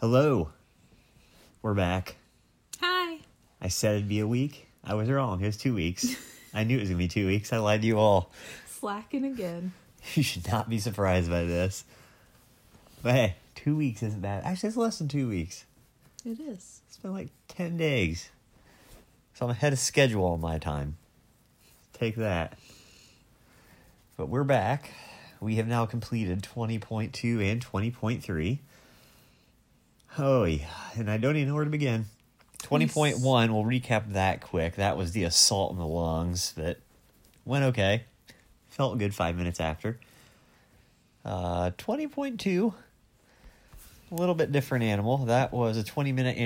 Hello. We're back. Hi. I said it'd be a week. I was wrong. It was 2 weeks. I knew it was going to be 2 weeks. I lied to you all. Slacking again. You should not be surprised by this. But hey, 2 weeks isn't bad. Actually, it's less than 2 weeks. It is. It's been like 10 days. So I'm ahead of schedule all my time. Take that. But we're back. We have now completed 20.2 and 20.3. Oh, yeah. And I don't even know where to begin. 20.1, we'll recap that quick. That was the assault in the lungs that went okay. Felt good 5 minutes after. 20.2, a little bit different animal. That was a 20-minute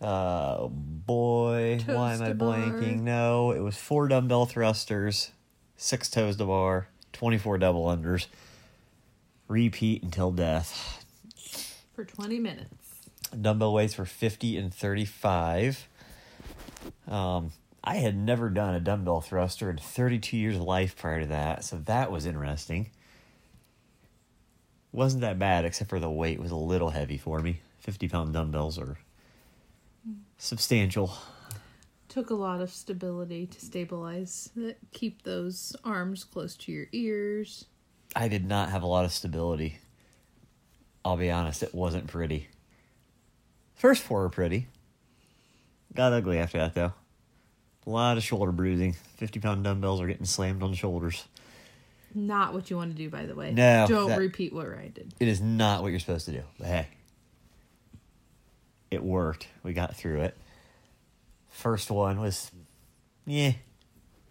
AMRAP. Boy, toes why am I blanking? Bar. No, it was 4 dumbbell thrusters, 6 toes to bar, 24 double unders. Repeat until death. For 20 minutes. Dumbbell weights were 50 and 35. I had never done a dumbbell thruster in 32 years of life prior to that, so that was interesting. Wasn't that bad, except for the weight was a little heavy for me. 50-pound dumbbells are substantial. Took a lot of stability to stabilize it. Keep those arms close to your ears. I did not have a lot of stability. I'll be honest, it wasn't pretty. First 4 were pretty. Got ugly after that, though. A lot of shoulder bruising. 50-pound dumbbells are getting slammed on shoulders. Not what you want to do, by the way. No. Don't repeat what Ryan did. It is not what you're supposed to do. But hey, it worked. We got through it. First one was, yeah.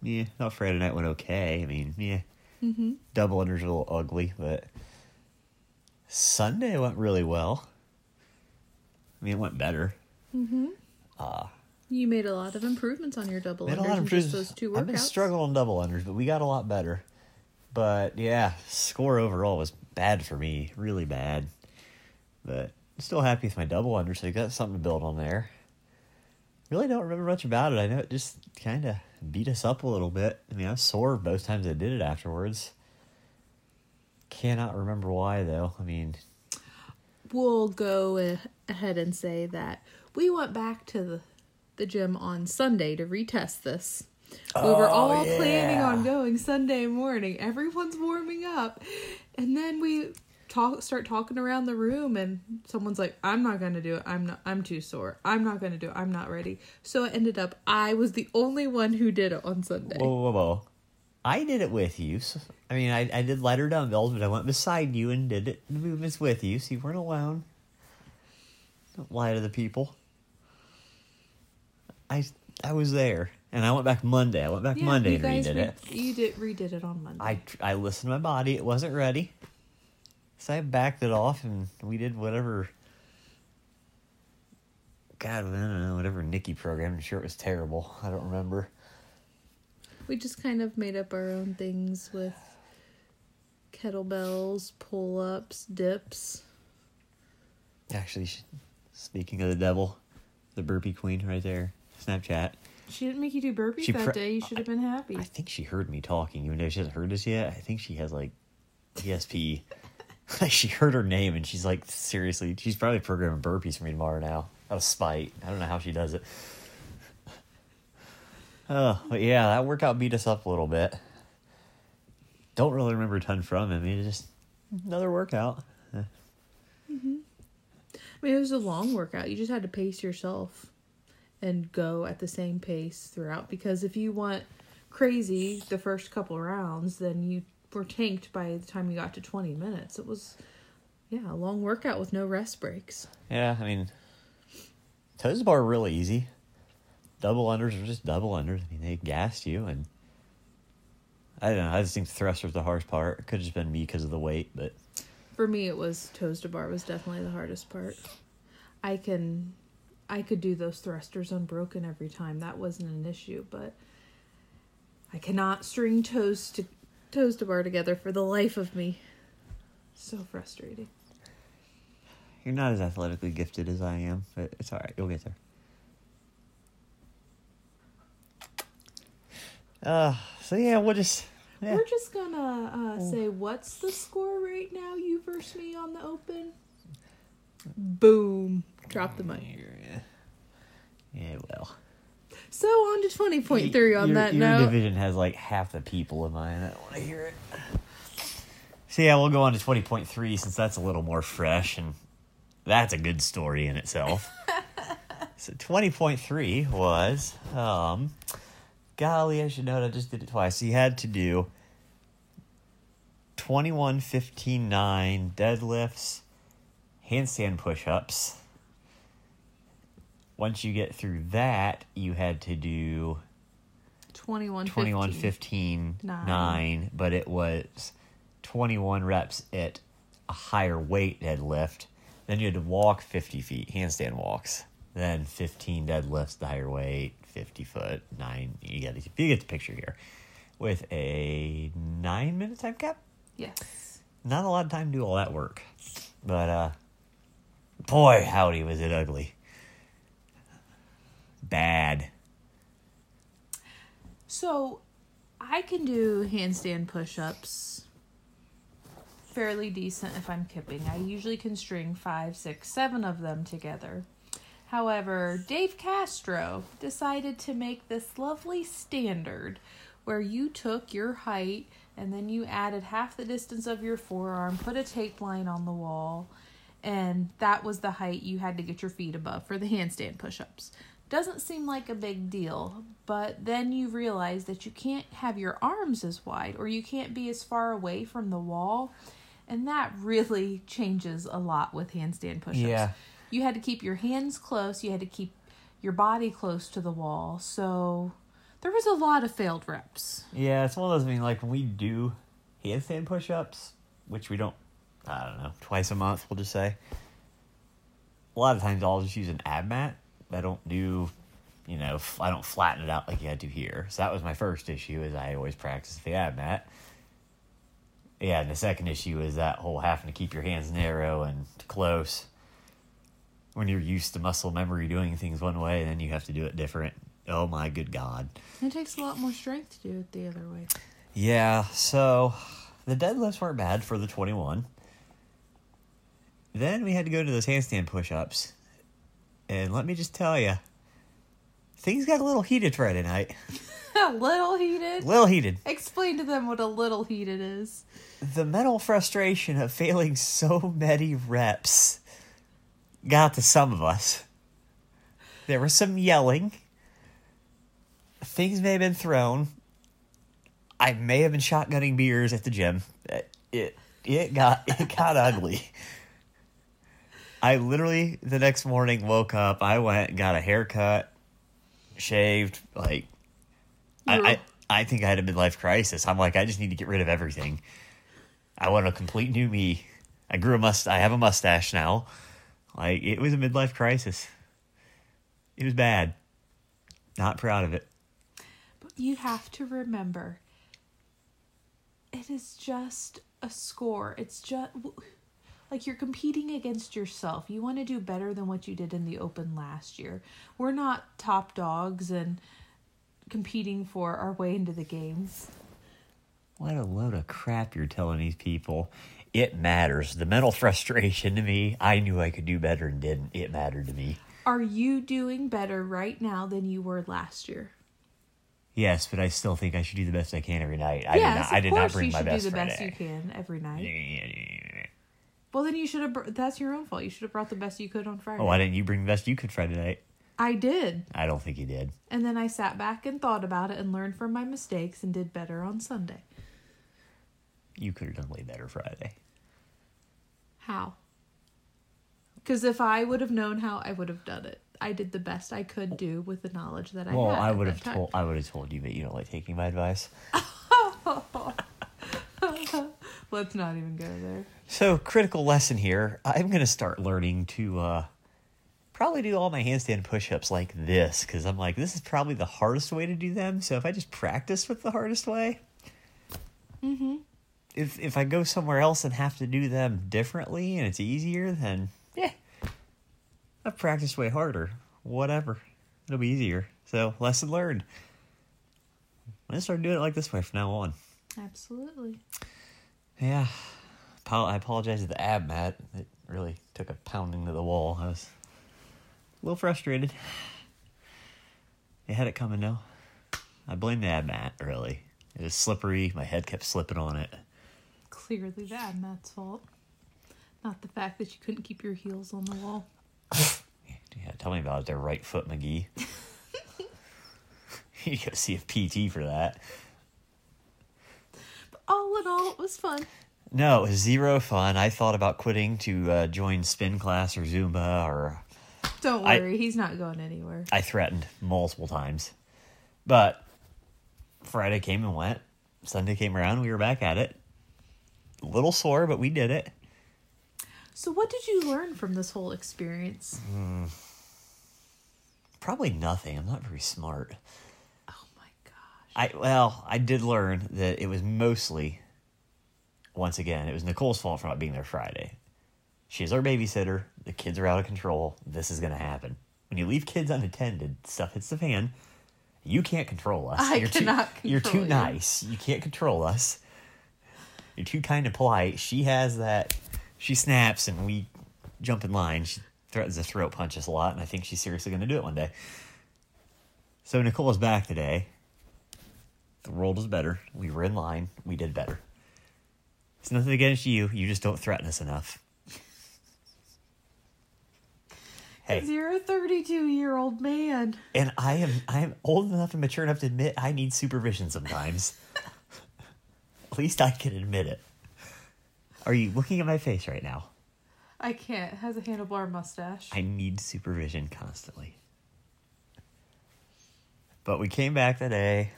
Not Friday night went okay. I mean, yeah. Mm-hmm. Double unders are a little ugly, but Sunday went really well. I mean, it went better. Mm-hmm. You made a lot of improvements on your double unders. Just those 2 workouts. I've been struggling on double unders, but we got a lot better. But yeah, score overall was bad for me, really bad. But I'm still happy with my double unders, so I got something to build on there. Really don't remember much about it. I know it just kind of beat us up a little bit. I mean, I was sore both times I did it afterwards. Cannot remember why, though. I mean, we'll go ahead and say that we went back to the gym on Sunday to retest this. We were all planning on going Sunday morning. Everyone's warming up. And then we start talking around the room, and someone's like, I'm not going to do it. I'm too sore. I'm not going to do it. I'm not ready. So it ended up I was the only one who did it on Sunday. Whoa. I did it with you. So, I mean, I did lighter dumbbells, but I went beside you and did it the movements with you, so you weren't alone. Don't lie to the people. I was there, and I went back Monday. Monday and redid it. You redid it on Monday. I listened to my body. It wasn't ready. So I backed it off, and we did whatever. God, I don't know, whatever Nikki programmed. I'm sure it was terrible. I don't remember. We just kind of made up our own things with kettlebells, pull-ups, dips. Actually, speaking of the devil, the burpee queen right there, Snapchat. She didn't make you do burpees that day. You should have been happy. I think she heard me talking, even though she hasn't heard us yet. I think she has, like, ESP. She heard her name, and she's like, seriously, she's probably programming burpees for me tomorrow now. Out of spite. I don't know how she does it. Oh, but yeah, that workout beat us up a little bit. Don't really remember a ton from it. I mean, it's just another workout. Mm-hmm. I mean, it was a long workout. You just had to pace yourself and go at the same pace throughout. Because if you went crazy the first couple rounds, then you were tanked by the time you got to 20 minutes. It was, yeah, a long workout with no rest breaks. Yeah, I mean, toes bar really easy. Double unders are just double unders. I mean, they gassed you, and I don't know. I just think thrust was the hardest part. It could have just been me because of the weight, but for me, it was toes to bar was definitely the hardest part. I could do those thrusters unbroken every time. That wasn't an issue, but I cannot string toes to bar together for the life of me. So frustrating. You're not as athletically gifted as I am, but it's all right. You'll get there. We're just gonna say what's the score right now, you versus me on the Open? Boom. Drop the mic. Yeah, well. So on to 20.3 on that note. Your division has like half the people in mine. I don't want to hear it. So yeah, we'll go on to 20.3 since that's a little more fresh, and that's a good story in itself. So 20.3 was, golly, I should note I just did it twice. So you had to do 21, 15, 9 deadlifts, handstand push-ups. Once you get through that, you had to do 21, 15, 9, but it was 21 reps at a higher weight deadlift. Then you had to walk 50 feet, handstand walks. Then 15 deadlifts, the higher weight, 50 foot, 9. You get the picture here. With a 9-minute time cap? Yes. Not a lot of time to do all that work. But, boy, howdy, was it ugly. Bad. So, I can do handstand push-ups fairly decent if I'm kipping. I usually can string 5, 6, 7 of them together. However, Dave Castro decided to make this lovely standard where you took your height and then you added half the distance of your forearm, put a tape line on the wall, and that was the height you had to get your feet above for the handstand push-ups. Doesn't seem like a big deal, but then you realize that you can't have your arms as wide or you can't be as far away from the wall, and that really changes a lot with handstand push-ups. Yeah. You had to keep your hands close. You had to keep your body close to the wall. So there was a lot of failed reps. Yeah, it's one of those things, like, when we do handstand push-ups, which we don't, I don't know, twice a month, we'll just say. A lot of times I'll just use an ab mat. I don't do, I don't flatten it out like you had to here. So that was my first issue, is I always practice the ab mat. Yeah, and the second issue is that whole having to keep your hands narrow and close. When you're used to muscle memory doing things one way, and then you have to do it different. Oh, my good God. It takes a lot more strength to do it the other way. Yeah, so the deadlifts weren't bad for the 21. Then we had to go to those handstand push-ups. And let me just tell you, things got a little heated Friday night. A little heated? Little heated. Explain to them what a little heated is. The mental frustration of failing so many reps got to some of us. There was some yelling. Things may have been thrown. I may have been shotgunning beers at the gym. It got ugly. I literally, the next morning, woke up. I went and got a haircut, shaved. Like, I think I had a midlife crisis. I'm like, I just need to get rid of everything. I want a complete new me. I have a mustache now. Like, it was a midlife crisis. It was bad. Not proud of it. But you have to remember, it is just a score. It's just, like, you're competing against yourself. You want to do better than what you did in the Open last year. We're not top dogs and competing for our way into the games. What a load of crap you're telling these people. It matters. The mental frustration to me, I knew I could do better and didn't. It mattered to me. Are you doing better right now than you were last year? Yes, but I still think I should do the best I can every night. Yes, I did not bring my best Friday. You should do the best you can every night. Well, then you should have... That's your own fault. You should have brought the best you could on Friday. Oh, why didn't you bring the best you could Friday night? I did. I don't think you did. And then I sat back and thought about it and learned from my mistakes and did better on Sunday. You could have done way better Friday. How? Because if I would have known how, I would have done it. I did the best I could do with the knowledge that I had. Well, I would have told you, but you don't like taking my advice. Let's not even go there. So, critical lesson here. I'm going to start learning to probably do all my handstand push-ups like this, because I'm like, this is probably the hardest way to do them. So, if I just practice with the hardest way... Mm-hmm. If I go somewhere else and have to do them differently and it's easier, then, yeah, I practice way harder. Whatever. It'll be easier. So, lesson learned. I'm going to start doing it like this way from now on. Absolutely. Yeah. I apologize to the ab mat. It really took a pounding to the wall. I was a little frustrated. They had it coming, though. I blame the ad mat, really. It was slippery. My head kept slipping on it. Clearly the ad mat's fault. Not the fact that you couldn't keep your heels on the wall. Yeah, tell me about it. Their right foot, McGee. You gotta see a PT for that. But all in all, it was fun. No, it was zero fun. I thought about quitting to join spin class or Zumba or... Don't worry, he's not going anywhere. I threatened multiple times. But Friday came and went. Sunday came around. We were back at it. A little sore, but we did it. So what did you learn from this whole experience? Probably nothing. I'm not very smart. Oh, my gosh. I did learn that it was mostly, once again, it was Nicole's fault for not being there Friday. She's our babysitter. The kids are out of control. This is going to happen. When you leave kids unattended, stuff hits the fan. You can't control us. You're too nice. You can't control us. You're too kind and polite. She has that. She snaps and we jump in line. She threatens to throat punch us a lot, and I think she's seriously going to do it one day. So Nicole is back today. The world was better. We were in line. We did better. It's nothing against you. You just don't threaten us enough. Hey. You're a 32-year-old man. And I am old enough and mature enough to admit I need supervision sometimes. At least I can admit it. Are you looking at my face right now? I can't. It has a handlebar mustache. I need supervision constantly. But we came back today.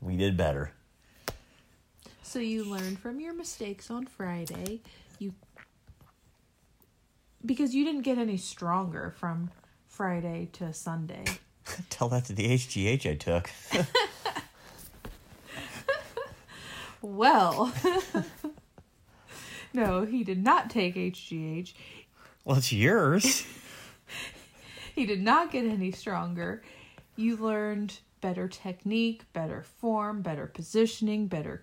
We did better. So you learned from your mistakes on Friday. Because you didn't get any stronger from Friday to Sunday. Tell that to the HGH I took. Well. No, he did not take HGH. Well, it's yours. He did not get any stronger. You learned better technique, better form, better positioning, better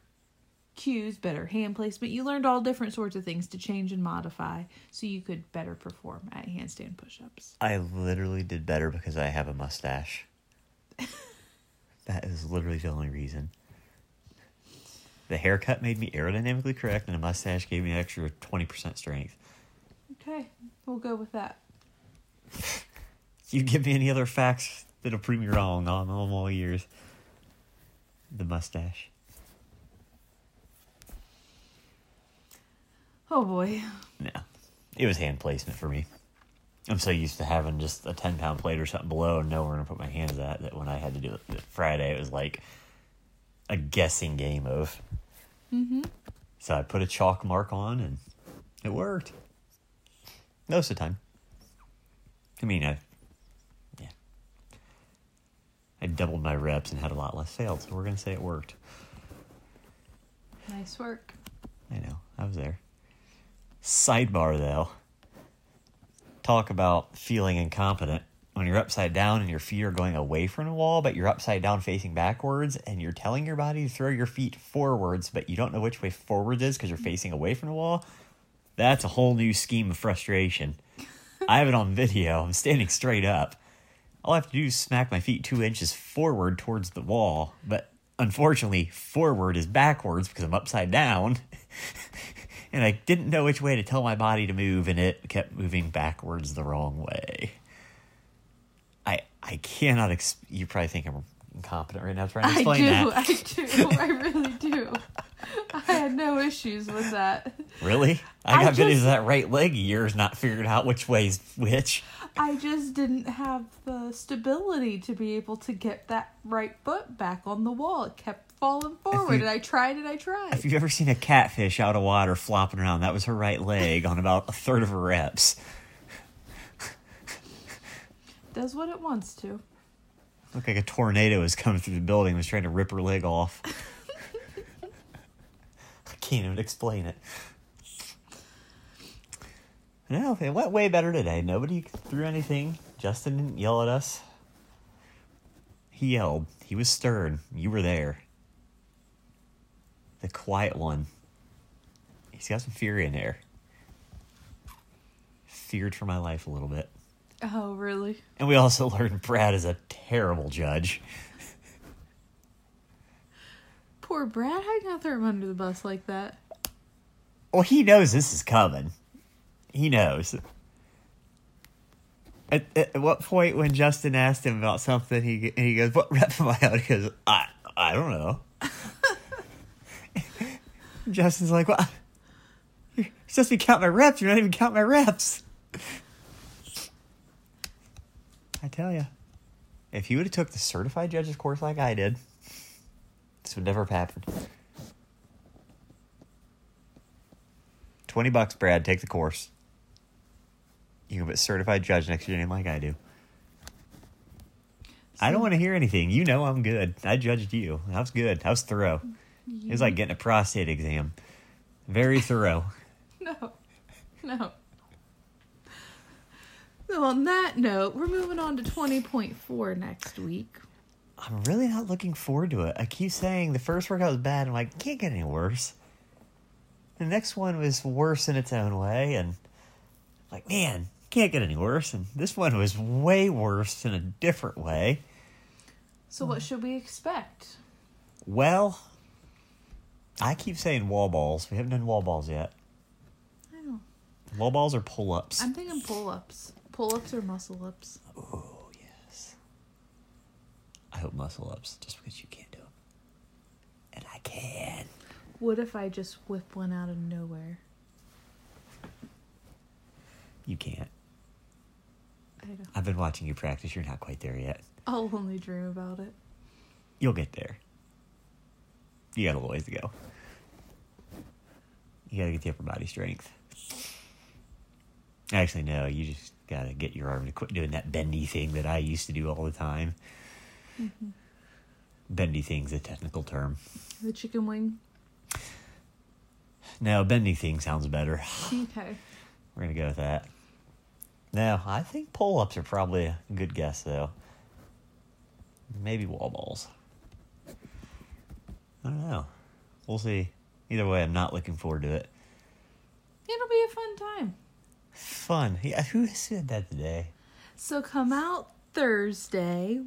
cues, better hand placement. You learned all different sorts of things to change and modify so you could better perform at handstand push-ups. I literally did better because I have a mustache. That is literally the only reason. The haircut made me aerodynamically correct, and a mustache gave me an extra 20% strength. Okay, we'll go with that. You give me any other facts that'll prove me wrong on all years. The mustache. Oh, boy. No. It was hand placement for me. I'm so used to having just a 10-pound plate or something below and nowhere to put my hands at that when I had to do it Friday, it was like a guessing game of. Mm-hmm. So I put a chalk mark on, and it worked. Most of the time. I mean, I doubled my reps and had a lot less failed, so we're going to say it worked. Nice work. I know. I was there. Sidebar, though. Talk about feeling incompetent. When you're upside down and your feet are going away from the wall, but you're upside down facing backwards, and you're telling your body to throw your feet forwards, but you don't know which way forward is because you're facing away from the wall. That's a whole new scheme of frustration. I have it on video. I'm standing straight up. All I have to do is smack my feet 2 inches forward towards the wall, but unfortunately, forward is backwards because I'm upside down. And I didn't know which way to tell my body to move, and it kept moving backwards the wrong way. I cannot... You probably think I'm incompetent right now trying to explain that. I do. I really do. I had no issues with that. Really? I got videos of that right leg of yours not figuring out which way's which. I just didn't have the stability to be able to get that right foot back on the wall. It kept falling forward, and I tried. If you've ever seen a catfish out of water flopping around, that was her right leg on about a third of her reps. Does what it wants to. Looked like a tornado was coming through the building and was trying to rip her leg off. I can't even explain it. No, it went way better today. Nobody threw anything. Justin didn't yell at us. He yelled. He was stern. You were there. The quiet one. He's got some fury in there. feared for my life a little bit. Oh, really? And we also learned Brad is a terrible judge. Poor Brad, how can I throw him under the bus like that? Well, he knows this is coming. He knows. At what point when Justin asked him about something, he goes, "What rep am I on?" He goes, I don't know. Justin's like, "What? Well, you're supposed to be counting my reps. You're not even counting my reps." I tell you, if you would have took the certified judge's course like I did, this would never have happened. $20, Brad. Take the course. You can be a certified judge next to your name like I do. So, I don't want to hear anything. You know I'm good. I judged you. I was good. I was thorough. Yeah. It was like getting a prostate exam. Very thorough. No. So on that note, we're moving on to 20.4 next week. I'm really not looking forward to it. I keep saying the first workout was bad. I'm like, it can't get any worse. The next one was worse in its own way, and I'm like, man, can't get any worse. And this one was way worse in a different way. So what should we expect? Well, I keep saying wall balls. We haven't done wall balls yet. I know. Wall balls or pull-ups? I'm thinking pull-ups. Pull-ups or muscle-ups. Oh, yes. I hope muscle-ups, just because you can't do them. And I can. What if I just whip one out of nowhere? You can't. I don't. I've been watching you practice. You're not quite there yet. I'll only dream about it. You'll get there. You got a little ways to go. You got to get the upper body strength. Actually, no. You just got to get your arm to quit doing that bendy thing that I used to do all the time. Mm-hmm. Bendy thing's a technical term. The chicken wing? No, bendy thing sounds better. Okay. We're going to go with that. No, I think pull-ups are probably a good guess, though. Maybe wall balls. I don't know. We'll see. Either way, I'm not looking forward to it. It'll be a fun time. Fun. Yeah, who said that today? So come out Thursday,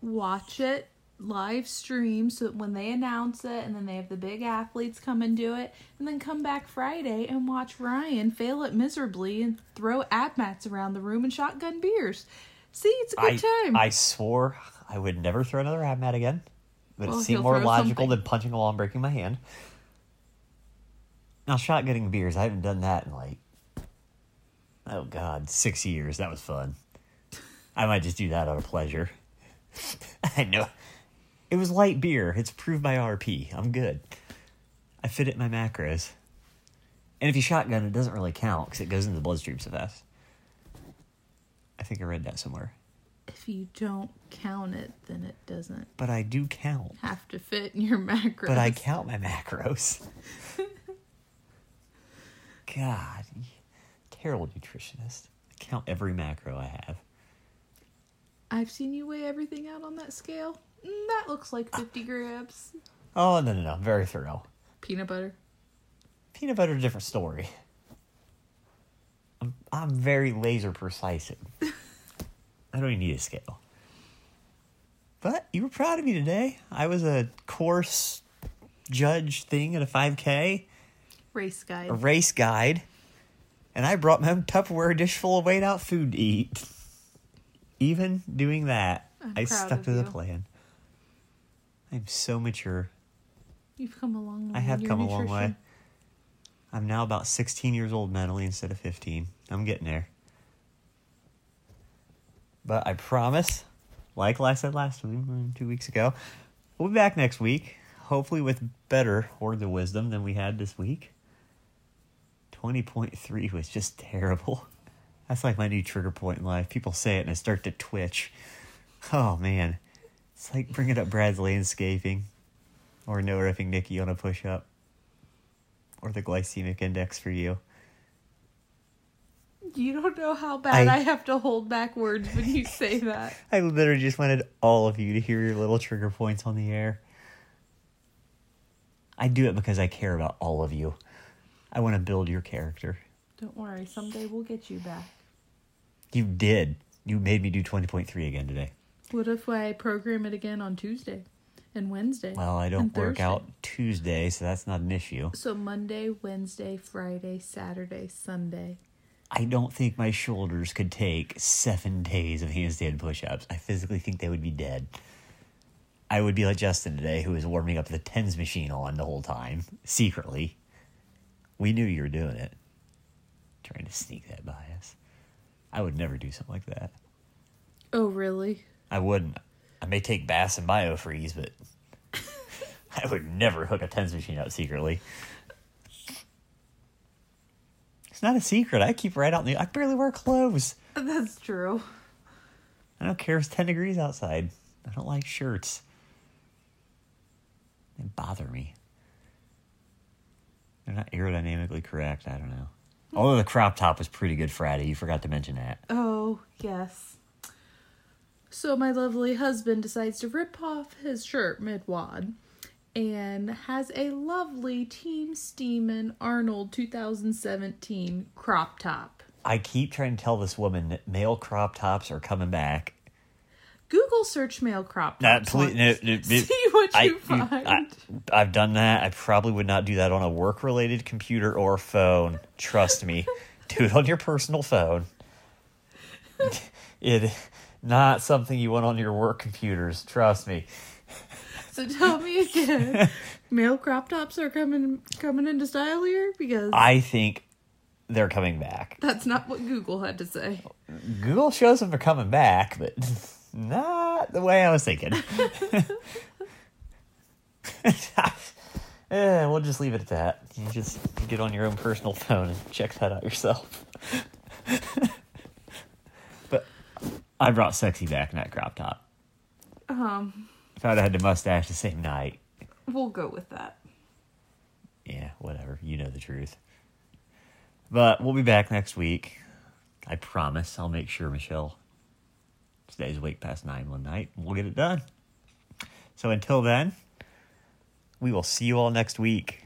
watch it, live stream, so that when they announce it and then they have the big athletes come and do it, and then come back Friday and watch Ryan fail it miserably and throw ab mats around the room and shotgun beers. See, it's a good time. I swore I would never throw another ab mat again. But it seemed more logical than punching a wall and breaking my hand. Now, shotgunning beers, I haven't done that in 6 years. That was fun. I might just do that out of pleasure. I know. It was light beer. It's approved by RP. I'm good. I fit it in my macros. And if you shotgun, it doesn't really count because it goes into the bloodstream so fast. I think I read that somewhere. If you don't count it, then it doesn't. But I do count. Have to fit in your macros. But I count my macros. God, terrible nutritionist. I count every macro I have. I've seen you weigh everything out on that scale. That looks like 50 grams. Oh, no. I'm very thorough. Peanut butter? Peanut butter, different story. I'm very laser precise. I don't even need a scale. But you were proud of me today. I was a course judge thing at a 5K. Race guide. And I brought my own Tupperware dish full of weighed-out food to eat. Even doing that, I stuck to the plan. I'm so mature. You've come a long way. I have come a long way. I'm now about 16 years old mentally instead of 15. I'm getting there. But I promise, like I said last week, 2 weeks ago, we'll be back next week, hopefully with better words of wisdom than we had this week. 20.3 was just terrible. That's like my new trigger point in life. People say it and I start to twitch. Oh, man. It's like bringing up Brad's landscaping or no-riffing Nikki on a push-up or the glycemic index for you. You don't know how bad I have to hold back words when you say that. I literally just wanted all of you to hear your little trigger points on the air. I do it because I care about all of you. I want to build your character. Don't worry, someday we'll get you back. You did. You made me do 20.3 again today. What if I program it again on Tuesday and Wednesday? Well, I don't work out Tuesday, so that's not an issue. So Monday, Wednesday, Friday, Saturday, Sunday. I don't think my shoulders could take 7 days of handstand push-ups. I physically think they would be dead. I would be like Justin today, who was warming up the TENS machine on the whole time, secretly. We knew you were doing it. Trying to sneak that by us. I would never do something like that. Oh, really? I wouldn't. I may take baths in Biofreeze, but I would never hook a TENS machine up secretly. It's not a secret. I keep right out in the... I barely wear clothes. That's true. I don't care if it's 10 degrees outside. I don't like shirts. They bother me. They're not aerodynamically correct. I don't know. Although the crop top was pretty good Friday. You forgot to mention that. Oh, yes. So my lovely husband decides to rip off his shirt mid-wad and has a lovely Team Steamin' Arnold 2017 crop top. I keep trying to tell this woman that male crop tops are coming back. Google search male crop tops. See what you find. I've done that. I probably would not do that on a work-related computer or phone. Trust me. Do it on your personal phone. It not something you want on your work computers. Trust me. So tell me again, male crop tops are coming into style here? Because I think they're coming back. That's not what Google had to say. Google shows them are coming back, but not the way I was thinking. Yeah, we'll just leave it at that. You just get on your own personal phone and check that out yourself. But I brought sexy back, not crop top. I thought I had the mustache the same night. We'll go with that. Yeah, whatever. You know the truth. But we'll be back next week. I promise. I'll make sure, Michelle. Today's way past 9 one night. We'll get it done. So until then, we will see you all next week.